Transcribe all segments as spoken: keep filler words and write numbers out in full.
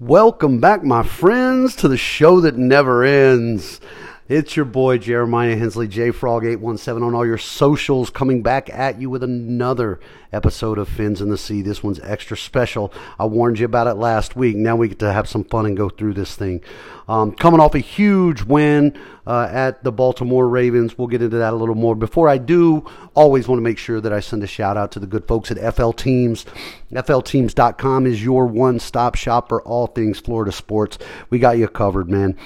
Welcome back, my friends, to the show that never ends. It's your boy, Jeremiah Hensley, J Frog eight one seven on all your socials, coming back at you with another episode of Fins in the Sea. This one's extra special. I warned you about it last week. Now we get to have some fun and go through this thing. Um, coming off a huge win uh, at the Baltimore Ravens. We'll get into that a little more. Before I do, always want to make sure that I send a shout-out to the good folks at F L Teams. F L Teams dot com is your one-stop shop for all things Florida sports. We got you covered, man.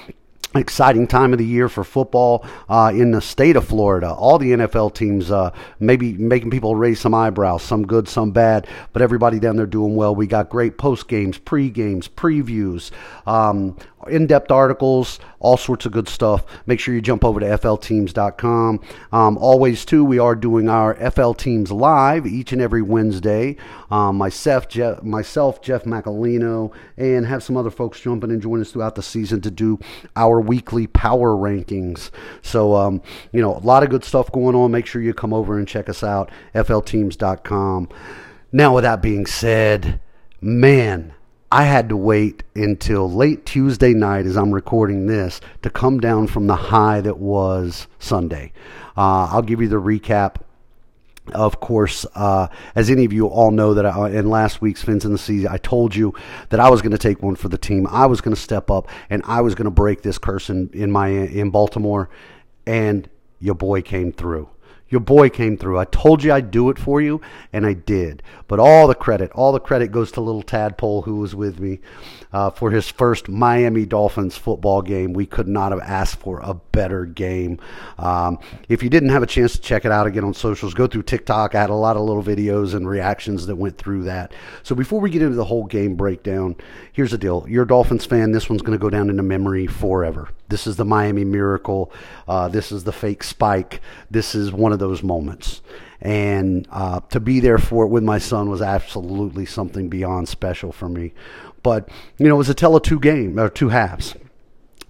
Exciting time of the year for football uh, in the state of Florida. All the N F L teams uh, maybe making people raise some eyebrows, some good, some bad, but everybody down there doing well. We got great post games, pre games, previews, um, in-depth articles, all sorts of good stuff. Make sure you jump over to F L teams dot com. Um, always, too, we are doing our F L Teams Live each and every Wednesday. Um, myself, Jeff, myself, Jeff Macalino, and have some other folks jumping and join us throughout the season to do our weekly power rankings. So, um, you know, a lot of good stuff going on. Make sure you come over and check us out, F L teams dot com. Now, with that being said, man, I had to wait until late Tuesday night as I'm recording this to come down from the high that was Sunday. Uh, I'll give you the recap. Of course, uh, as any of you all know, that I, in last week's Fins in the Sea, I told you that I was going to take one for the team. I was going to step up, and I was going to break this curse in, in, my, in Baltimore, and your boy came through. Your boy came through. I told you I'd do it for you, and I did. But all the credit, all the credit goes to little Tadpole, who was with me uh, for his first Miami Dolphins football game. We could not have asked for a better game. Um, if you didn't have a chance to check it out again on socials, go through TikTok. I had a lot of little videos and reactions that went through that. So before we get into the whole game breakdown, here's the deal. You're a Dolphins fan. This one's going to go down into memory forever. This is the Miami Miracle. Uh, this is the fake spike. This is one of those moments, and uh, to be there for it with my son was absolutely something beyond special for me. But you know, it was a tell of two game or two halves,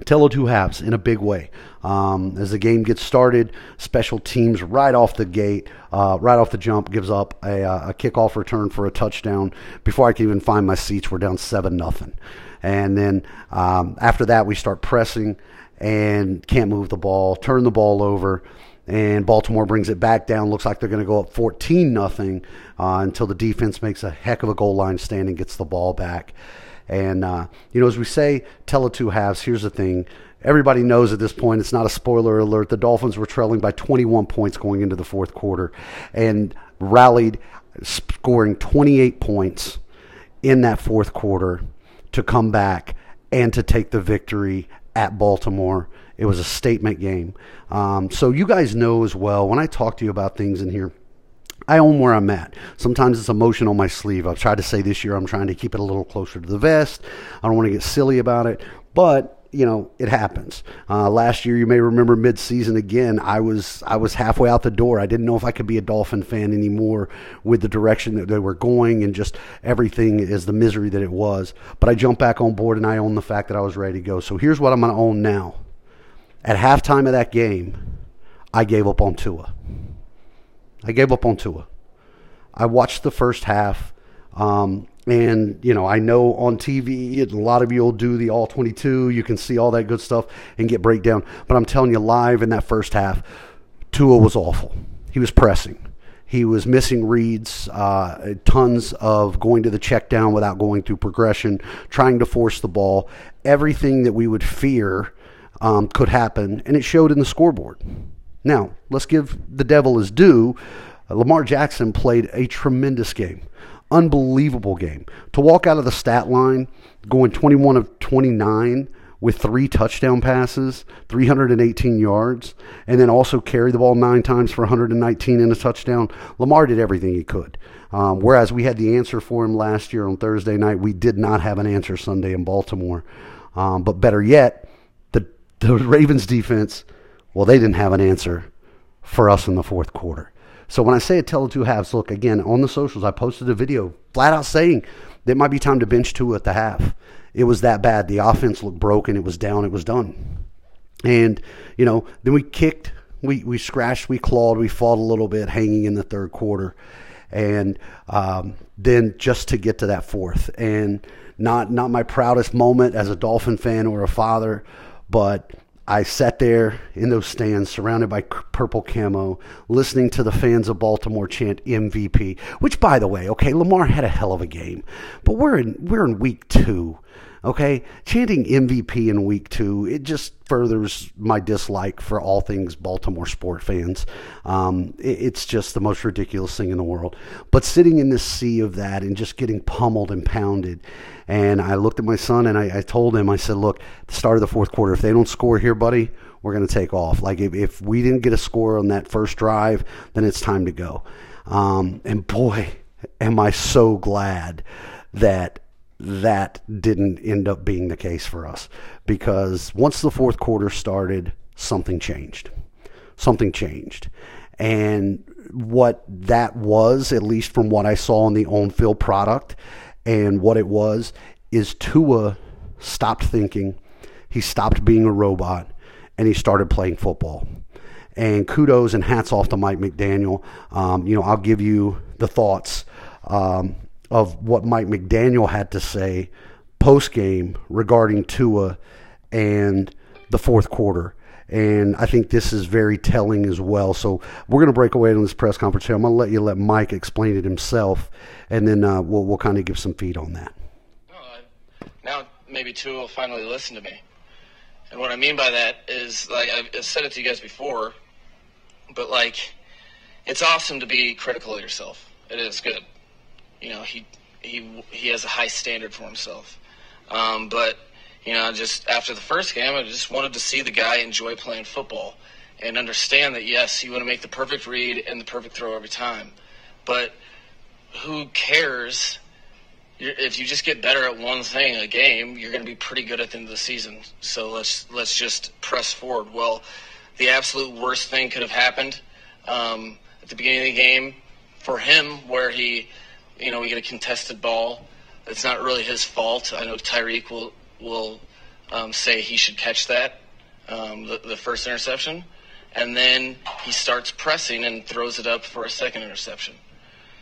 tell of two halves in a big way. Um, as the game gets started, special teams right off the gate, uh, right off the jump, gives up a, a kickoff return for a touchdown. Before I can even find my seats, we're down seven nothing, and then um, after that we start pressing and can't move the ball, turn the ball over. And Baltimore brings it back down. Looks like they're going to go up fourteen nothing uh, until the defense makes a heck of a goal line stand and gets the ball back. And, uh, you know, as we say, tell of two halves, here's the thing. Everybody knows at this point, it's not a spoiler alert, the Dolphins were trailing by twenty-one points going into the fourth quarter and rallied, scoring twenty-eight points in that fourth quarter to come back and to take the victory at Baltimore. It was a statement game. Um, so you guys know as well, when I talk to you about things in here, I own where I'm at. Sometimes it's emotion on my sleeve. I've tried to say this year I'm trying to keep it a little closer to the vest. I don't want to get silly about it, but you know, it happens. Uh, last year, you may remember mid-season again, I was I was halfway out the door. I didn't know if I could be a Dolphin fan anymore with the direction that they were going and just everything is the misery that it was. But I jumped back on board and I owned the fact that I was ready to go. So here's what I'm going to own now. At halftime of that game, I gave up on Tua. I gave up on Tua. I watched the first half. Um, and, you know, I know on T V, a lot of you will do the all twenty-two. You can see all that good stuff and get breakdown. But I'm telling you, live in that first half, Tua was awful. He was pressing. He was missing reads, uh, tons of going to the check down without going through progression, trying to force the ball. Everything that we would fear um, could happen, and it showed in the scoreboard. Now, let's give the devil his due. Uh, Lamar Jackson played a tremendous game. Unbelievable game. To walk out of the stat line going twenty-one of twenty-nine with three touchdown passes, three hundred eighteen yards, and then also carry the ball nine times for one hundred nineteen in a touchdown. Lamar did everything he could. Um, whereas we had the answer for him last year on Thursday night, we did not have an answer Sunday in Baltimore. Um, but better yet, the, the Ravens defense, well, they didn't have an answer for us in the fourth quarter. So when I say a tell of two halves, look, again, on the socials, I posted a video flat out saying It might be time to bench Tua at the half. It was that bad. The offense looked broken. It was down. It was done. And, you know, then we kicked, we, we scratched, we clawed, we fought a little bit hanging in the third quarter. And um, then just to get to that fourth. And not not my proudest moment as a Dolphin fan or a father, but I sat there in those stands surrounded by purple camo, listening to the fans of Baltimore chant M V P, which, by the way, okay, Lamar had a hell of a game. But we're in we're in week two, okay? Chanting M V P in week two, it just furthers my dislike for all things Baltimore sport fans. Um, it, it's just the most ridiculous thing in the world. But sitting in this sea of that and just getting pummeled and pounded, and I looked at my son and I, I told him, I said, look, at the start of the fourth quarter, if they don't score here, buddy, we're going to take off. Like, if, if we didn't get a score on that first drive, then it's time to go. Um, and boy, am I so glad that that didn't end up being the case for us, because once the fourth quarter started, something changed. Something changed. And what that was, at least from what I saw in the on-field product and what it was, is Tua stopped thinking. He stopped being a robot, and he started playing football. And kudos and hats off to Mike McDaniel. Um, you know, I'll give you the thoughts um, of what Mike McDaniel had to say post-game regarding Tua and the fourth quarter. And I think this is very telling as well. So we're going to break away on this press conference here. I'm going to let you let Mike explain it himself, and then uh, we'll, we'll kind of give some feed on that. Uh, now maybe Tua will finally listen to me. And what I mean by that is, like, I've said it to you guys before, but, like, it's awesome to be critical of yourself. It is good. You know, he he he has a high standard for himself. Um, but, you know, just after the first game, I just wanted to see the guy enjoy playing football and understand that, yes, you want to make the perfect read and the perfect throw every time. But who cares? If you just get better at one thing a game, you're going to be pretty good at the end of the season. So let's let's just press forward. Well, the absolute worst thing could have happened um, at the beginning of the game for him, where he – you know, we get a contested ball. It's not really his fault. I know Tyreek will will um, say he should catch that, um, the, the first interception. And then he starts pressing and throws it up for a second interception.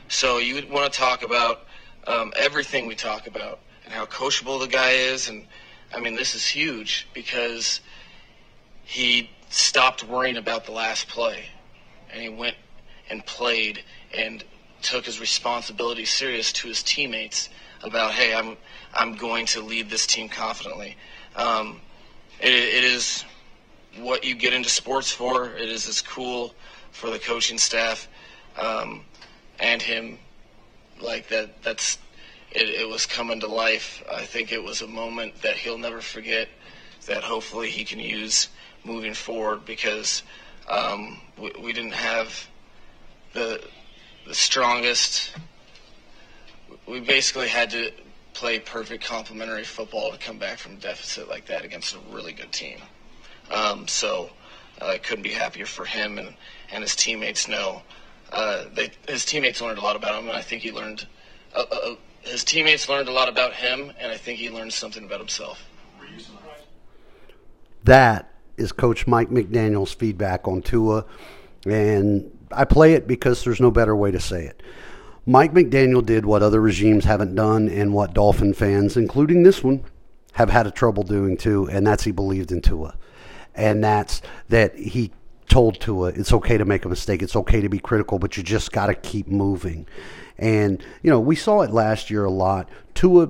So you would want to talk about um, everything we talk about and how coachable the guy is. And, I mean, this is huge because he stopped worrying about the last play. And he went and played and took his responsibility serious to his teammates about, hey, I'm I'm going to lead this team confidently. Um, it, it is what you get into sports for. It is as cool for the coaching staff um, and him. Like that, that's it, it was coming to life. I think it was a moment that he'll never forget. That hopefully he can use moving forward, because um, we, we didn't have the. The strongest. We basically had to play perfect complementary football to come back from a deficit like that against a really good team. Um, so I uh, couldn't be happier for him, and, and his teammates know. Uh, they, his teammates learned a lot about him, and I think he learned uh, – uh, his teammates learned a lot about him, and I think he learned something about himself. That is Coach Mike McDaniel's feedback on Tua, and – I play it because there's no better way to say it. Mike McDaniel did what other regimes haven't done and what Dolphin fans, including this one, have had a trouble doing too, and that's he believed in Tua. And that's that he told Tua, it's okay to make a mistake, it's okay to be critical, but you just got to keep moving. And, you know, we saw it last year a lot. Tua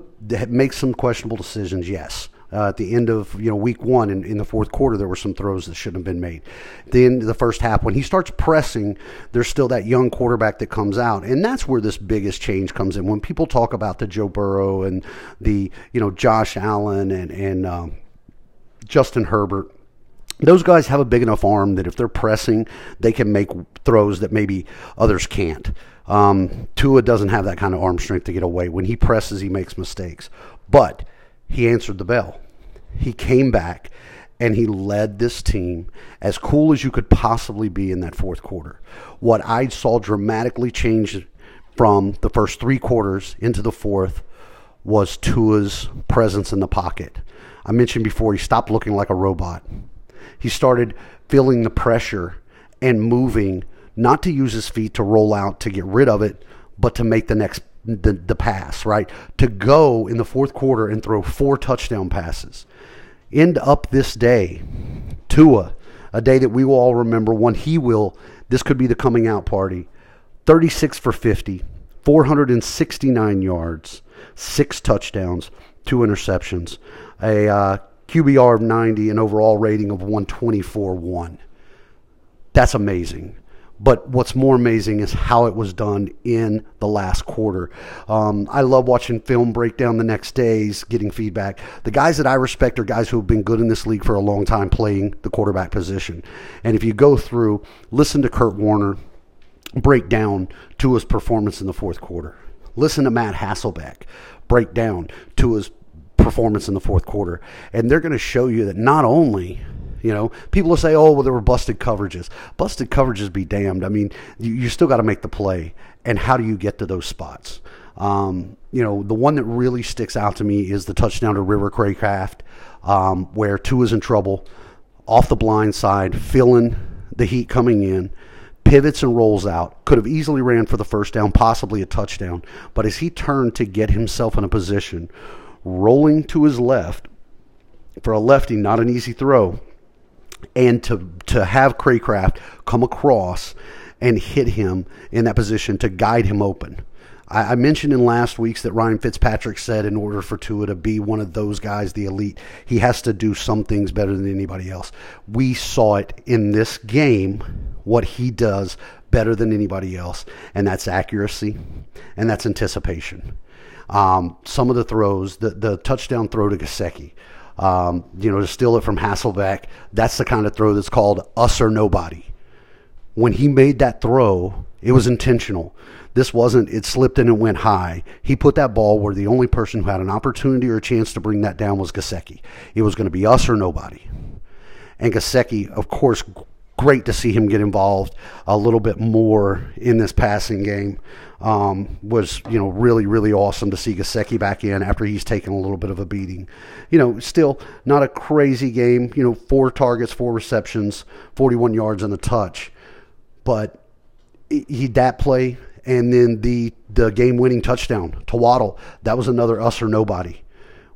makes some questionable decisions, yes. Uh, at the end of, you know, week one, in, in the fourth quarter, there were some throws that shouldn't have been made. Then the first half, when he starts pressing, there's still that young quarterback that comes out. And that's where this biggest change comes in. When people talk about the Joe Burrow and the, you know, Josh Allen and, and um, Justin Herbert, those guys have a big enough arm that if they're pressing, they can make throws that maybe others can't. Um, Tua doesn't have that kind of arm strength to get away. When he presses, he makes mistakes. But he answered the bell. He came back, and he led this team as cool as you could possibly be in that fourth quarter. What I saw dramatically changed from the first three quarters into the fourth was Tua's presence in the pocket. I mentioned before, he stopped looking like a robot. He started feeling the pressure and moving, not to use his feet to roll out to get rid of it, but to make the next the, the pass, right? To go in the fourth quarter and throw four touchdown passes. End up this day, Tua, a day that we will all remember, one he will, this could be the coming out party, thirty-six for fifty, four hundred sixty-nine yards, six touchdowns, two interceptions, a uh, Q B R of ninety, an overall rating of one twenty-four point one. That's amazing. But what's more amazing is how it was done in the last quarter. Um, I love watching film breakdown the next days, getting feedback. The guys that I respect are guys who have been good in this league for a long time playing the quarterback position. And if you go through, listen to Kurt Warner break down Tua's performance in the fourth quarter. Listen to Matt Hasselbeck break down Tua's performance in the fourth quarter. And they're going to show you that not only... You know, people will say, oh, well, there were busted coverages. Busted coverages be damned. I mean, you, you still got to make the play. And how do you get to those spots? Um, you know, the one that really sticks out to me is the touchdown to River Craycraft, um, where Tua's in trouble, off the blind side, feeling the heat coming in, pivots and rolls out. Could have easily ran for the first down, possibly a touchdown. But as he turned to get himself in a position, rolling to his left, for a lefty, not an easy throw, and to to have Craycraft come across and hit him in that position to guide him open. I, I mentioned in last week's that Ryan Fitzpatrick said in order for Tua to be one of those guys, the elite, he has to do some things better than anybody else. We saw it in this game, what he does better than anybody else, and that's accuracy, and that's anticipation. Um, some of the throws, the, the touchdown throw to Gesicki, Um, you know, to steal it from Hasselbeck, that's the kind of throw that's called us or nobody. When he made that throw, it was intentional. This wasn't, it slipped and it went high. He put that ball where the only person who had an opportunity or a chance to bring that down was Gesicki. It was going to be us or nobody. And Gesicki, of course, great to see him get involved a little bit more in this passing game. Um, was, you know, really, really awesome to see Gesicki back in after he's taken a little bit of a beating. You know, still not a crazy game. You know, four targets, four receptions, forty-one yards and a touch. But he that play and then the, the game-winning touchdown to Waddle, that was another us or nobody.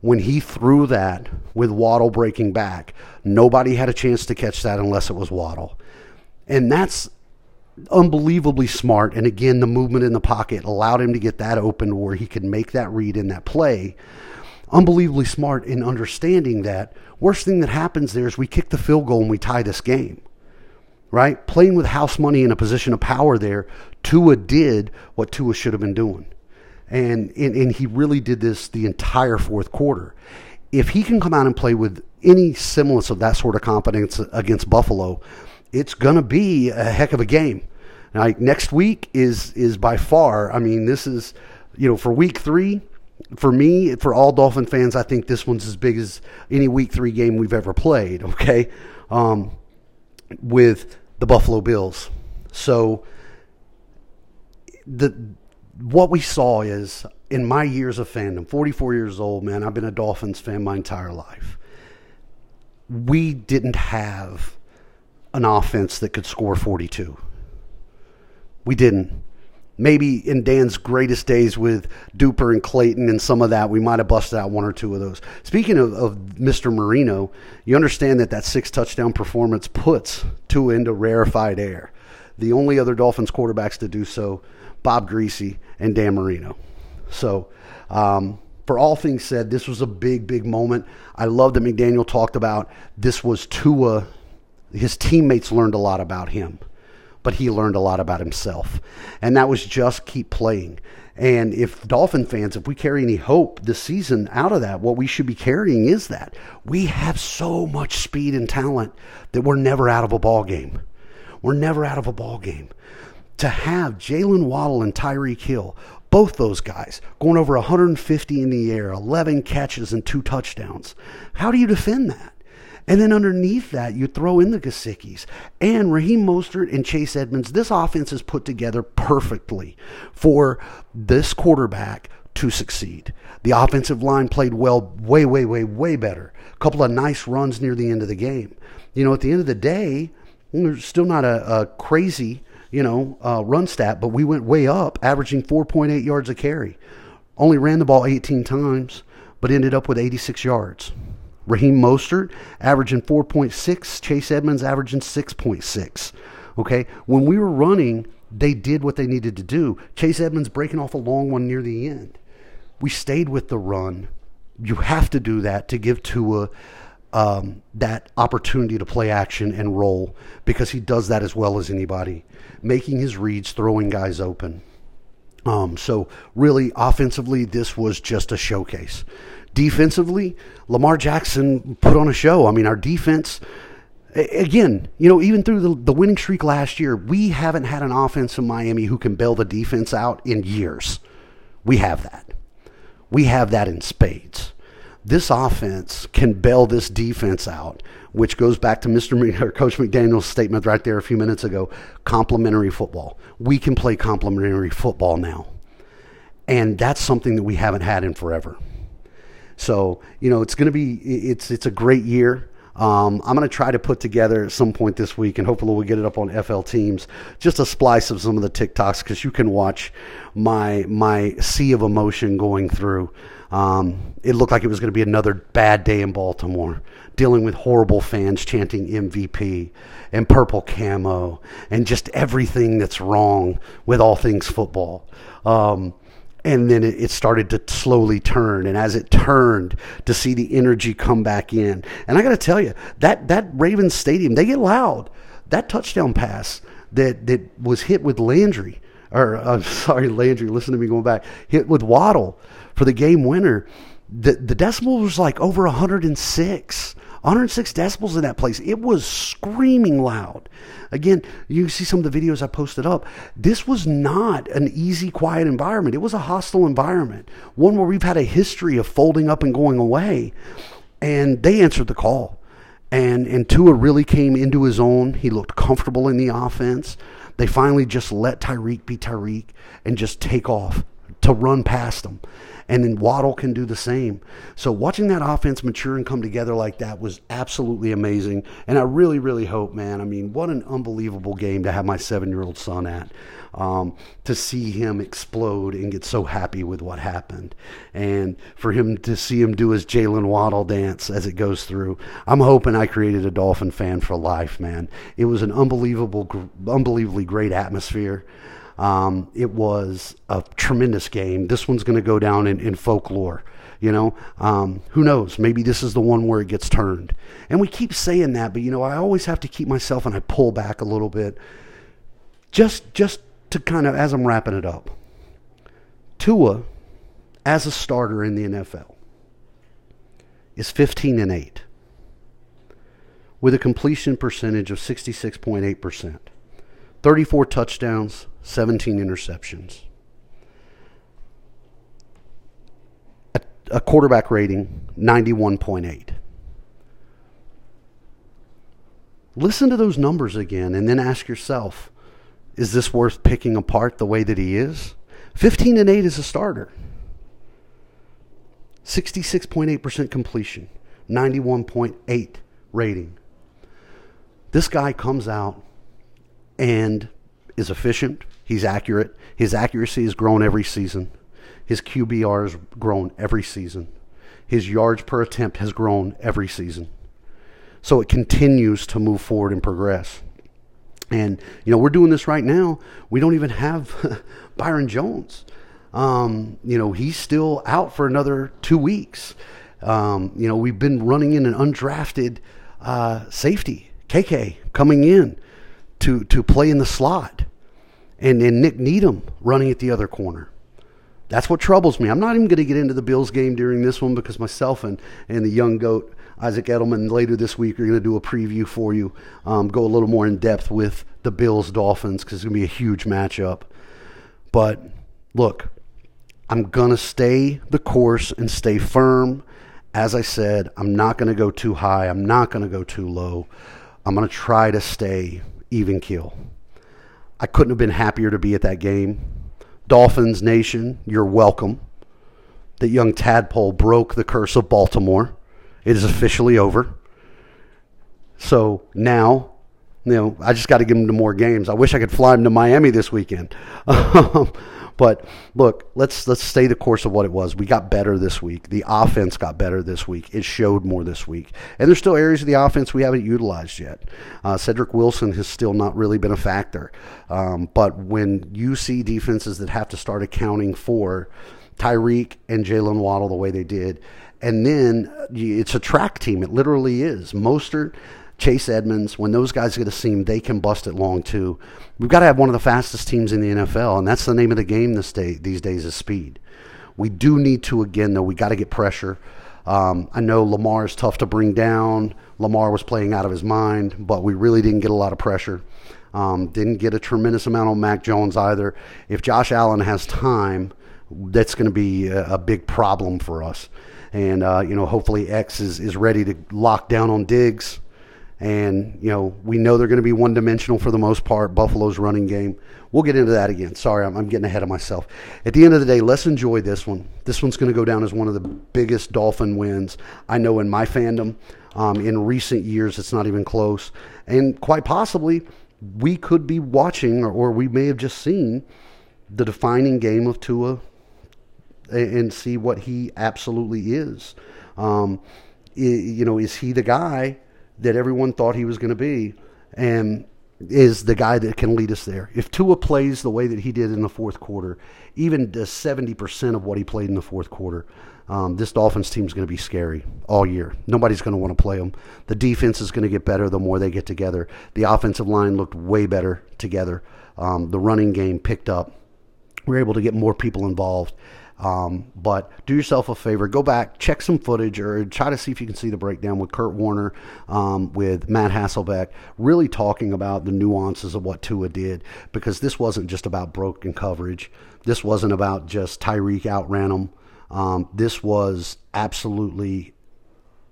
When he threw that with Waddle breaking back, nobody had a chance to catch that unless it was Waddle. And that's unbelievably smart, and again, the movement in the pocket allowed him to get that open where he could make that read in that play. Unbelievably smart in understanding that. Worst thing that happens there is we kick the field goal and we tie this game, right? Playing with house money in a position of power there, Tua did what Tua should have been doing. And, and and he really did this the entire fourth quarter. If he can come out and play with any semblance of that sort of competence against Buffalo, it's going to be a heck of a game. Like next week is is by far, I mean, this is, you know, for week three, for me, for all Dolphin fans, I think this one's as big as any week three game we've ever played, okay, um, with the Buffalo Bills. So the what we saw is, in my years of fandom, forty-four years old, man, I've been a Dolphins fan my entire life. We didn't have an offense that could score forty-two. We didn't. Maybe in Dan's greatest days with Duper and Clayton and some of that, we might have busted out one or two of those. Speaking of, of Mister Marino, you understand that that six touchdown performance puts Tua into rarefied air. The only other Dolphins quarterbacks to do so, Bob Griese and Dan Marino. So, um, for all things said, this was a big, big moment. I love that McDaniel talked about this was Tua. His teammates learned a lot about him, but he learned a lot about himself. And that was just keep playing. And if Dolphin fans, if we carry any hope this season out of that, what we should be carrying is that we have so much speed and talent that we're never out of a ball game. We're never out of a ball game. To have Jaylen Waddle and Tyreek Hill, both those guys, going over one hundred fifty in the air, eleven catches and two touchdowns. How do you defend that? And then underneath that, you throw in the Gesickis and Raheem Mostert and Chase Edmonds. This offense is put together perfectly for this quarterback to succeed. The offensive line played well, way, way, way, way better. A couple of nice runs near the end of the game. You know, at the end of the day, we're still not a, a crazy, you know, uh, run stat, but we went way up, averaging four point eight yards a carry. Only ran the ball eighteen times, but ended up with eighty-six yards. Raheem Mostert averaging four point six. Chase Edmonds averaging six point six. Okay, when we were running, they did what they needed to do. Chase Edmonds breaking off a long one near the end. We stayed with the run. You have to do that to give Tua um, that opportunity to play action and roll, because he does that as well as anybody, making his reads, throwing guys open. Um, so really, offensively, this was just a showcase. Defensively, Lamar Jackson put on a show. I mean, our defense, again, you know, even through the, the winning streak last year, we haven't had an offense in Miami who can bail the defense out in years. We have that. We have that in spades. This offense can bail this defense out, which goes back to Mister M- or Coach McDaniel's statement right there a few minutes ago, complimentary football. We can play complimentary football now, and that's something that we haven't had in forever. So, you know, it's going to be it's it's a great year. Um, I'm going to try to put together at some point this week, and hopefully we'll get it up on F L Teams, just a splice of some of the TikToks, because you can watch my my sea of emotion going through. Um, it looked like it was going to be another bad day in Baltimore, dealing with horrible fans chanting M V P and purple camo and just everything that's wrong with all things football. Um, and then it started to slowly turn, and as it turned, to see the energy come back in. And I got to tell you, that that Ravens stadium, they get loud. That touchdown pass that that was hit with Landry, or I'm sorry, Landry, listen to me going back, hit with Waddle for the game winner, the, the decibel was like over one hundred six. one hundred six decibels in that place. It was screaming loud. Again, you see some of the videos I posted up. This was not an easy, quiet environment. It was a hostile environment, one where we've had a history of folding up and going away. And they answered the call. And, and Tua really came into his own. He looked comfortable in the offense. They finally just let Tyreek be Tyreek and just take off to run past him. And then Waddle can do the same. So watching that offense mature and come together like that was absolutely amazing. And I really, really hope, man, I mean, what an unbelievable game to have my seven-year-old son at, um, to see him explode and get so happy with what happened. And for him to see him do his Jaylen Waddle dance as it goes through, I'm hoping I created a Dolphin fan for life, man. It was an unbelievable, unbelievably great atmosphere. Um, it was a tremendous game. This one's going to go down in, in folklore, you know. Um, who knows? Maybe this is the one where it gets turned. And we keep saying that, but, you know, I always have to keep myself, and I pull back a little bit just, just to kind of, as I'm wrapping it up, Tua, as a starter in the N F L, is fifteen and eight with a completion percentage of sixty-six point eight percent. thirty-four touchdowns, seventeen interceptions. A, a quarterback rating, ninety-one point eight. Listen to those numbers again and then ask yourself, is this worth picking apart the way that he is? fifteen and eight is a starter. sixty-six point eight percent completion, ninety-one point eight rating. This guy comes out and is efficient. He's accurate. His accuracy has grown every season. His Q B R has grown every season. His yards per attempt has grown every season. So it continues to move forward and progress. And, you know, we're doing this right now. We don't even have Byron Jones. Um, you know, he's still out for another two weeks. Um, you know, we've been running in an undrafted uh, safety, K K, coming in to to play in the slot, and then Nick Needham running at the other corner. That's what troubles me. I'm not even going to get into the Bills game during this one, because myself and, and the young goat, Isaac Edelman, later this week are going to do a preview for you, um, go a little more in depth with the Bills-Dolphins, because it's going to be a huge matchup. But, look, I'm going to stay the course and stay firm. As I said, I'm not going to go too high. I'm not going to go too low. I'm going to try to stay even keel. I couldn't have been happier to be at that game. Dolphins Nation, you're welcome. that young Tadpole broke the curse of Baltimore. It is officially over. So now, you know, I just got to get him to more games. I wish I could fly him to Miami this weekend. But look, let's let's stay the course of what it was. We got better this week. The offense got better this week. It showed more this week. And there's still areas of the offense we haven't utilized yet. Uh, Cedric Wilson has still not really been a factor. Um, but when you see defenses that have to start accounting for Tyreek and Jaylen Waddle the way they did, and then it's a track team. It literally is. Mostert, Chase Edmonds, when those guys get a seam, they can bust it long too. We've got to have one of the fastest teams in the N F L, and that's the name of the game this day, these days is speed. We do need to, again, though, we got to get pressure. Um, I know Lamar is tough to bring down. Lamar was playing out of his mind, but we really didn't get a lot of pressure. Um, didn't get a tremendous amount on Mac Jones either. If Josh Allen has time, that's going to be a, a big problem for us. And, uh, you know, hopefully X is, is ready to lock down on Diggs. And, you know, we know they're going to be one-dimensional for the most part, Buffalo's running game. We'll get into that again. Sorry, I'm, I'm getting ahead of myself. At the end of the day, let's enjoy this one. This one's going to go down as one of the biggest Dolphin wins I know in my fandom. Um, in recent years, it's not even close. And quite possibly, we could be watching, or, or we may have just seen, the defining game of Tua and, and see what he absolutely is. Um, you know, is he the guy that everyone thought he was going to be, and is the guy that can lead us there? If Tua plays the way that he did in the fourth quarter, even to seventy percent of what he played in the fourth quarter, um, this Dolphins team is going to be scary all year. Nobody's going to want to play them. The defense is going to get better the more they get together. The offensive line looked way better together. Um, the running game picked up. We were able to get more people involved. Um, but do yourself a favor, go back, check some footage, or try to see if you can see the breakdown with Kurt Warner, um, with Matt Hasselbeck, really talking about the nuances of what Tua did, because this wasn't just about broken coverage. This wasn't about just Tyreek outran him. Um, this was absolutely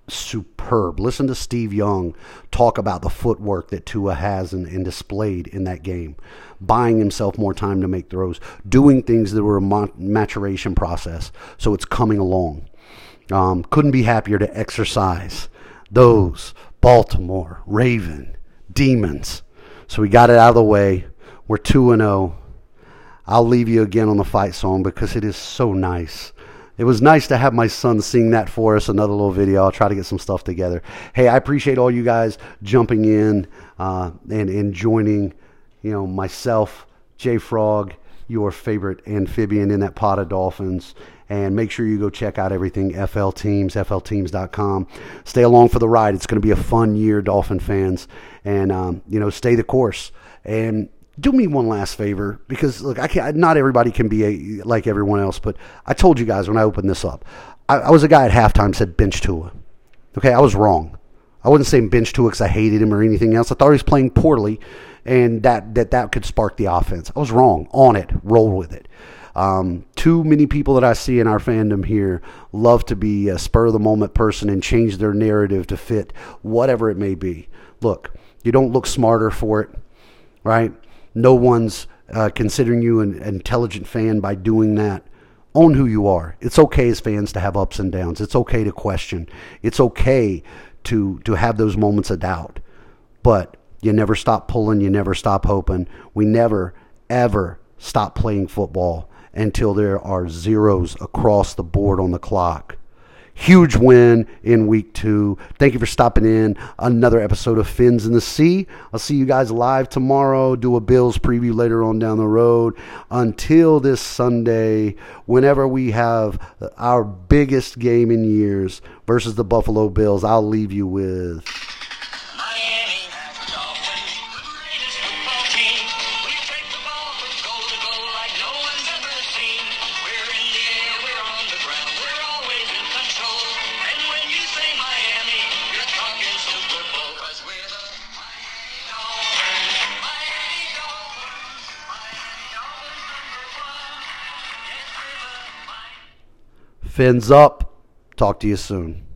superb. Listen to Steve Young talk about the footwork that Tua has and, and displayed in that game, buying himself more time to make throws, doing things that were a maturation process, so it's coming along. Um, couldn't be happier to exercise those Baltimore Raven demons. So we got it out of the way. We're two and oh. I'll leave you again on the fight song because it is so nice. It was nice to have my son sing that for us. Another little video. I'll try to get some stuff together. Hey, I appreciate all you guys jumping in uh, and, and joining, you know, myself, JFrog, your favorite amphibian in that pot of Dolphins. And make sure you go check out everything, F L Teams, F L Teams dot com. Stay along for the ride. It's going to be a fun year, Dolphin fans. And, um, you know, stay the course. And do me one last favor, because look, I can't. Not everybody can be a, like everyone else, but I told you guys when I opened this up, I, I was a guy at halftime said bench Tua. Okay, I was wrong. I wasn't saying bench Tua because I hated him or anything else. I thought he was playing poorly, and that that that could spark the offense. I was wrong. On it, roll with it. Um, too many people that I see in our fandom here love to be a spur of the moment person and change their narrative to fit whatever it may be. Look, you don't look smarter for it, right? No one's uh, considering you an intelligent fan by doing that. Own who you are. It's okay as fans to have ups and downs. It's okay to question. It's okay to to have those moments of doubt. But you never stop pulling. You never stop hoping. We never, ever stop playing football until there are zeros across the board on the clock. Huge win in week two. Thank you for stopping in. Another episode of Fins in the Sea. I'll see you guys live tomorrow. Do a Bills preview later on down the road. Until this Sunday, whenever we have our biggest game in years versus the Buffalo Bills, I'll leave you with Fins up. Talk to you soon.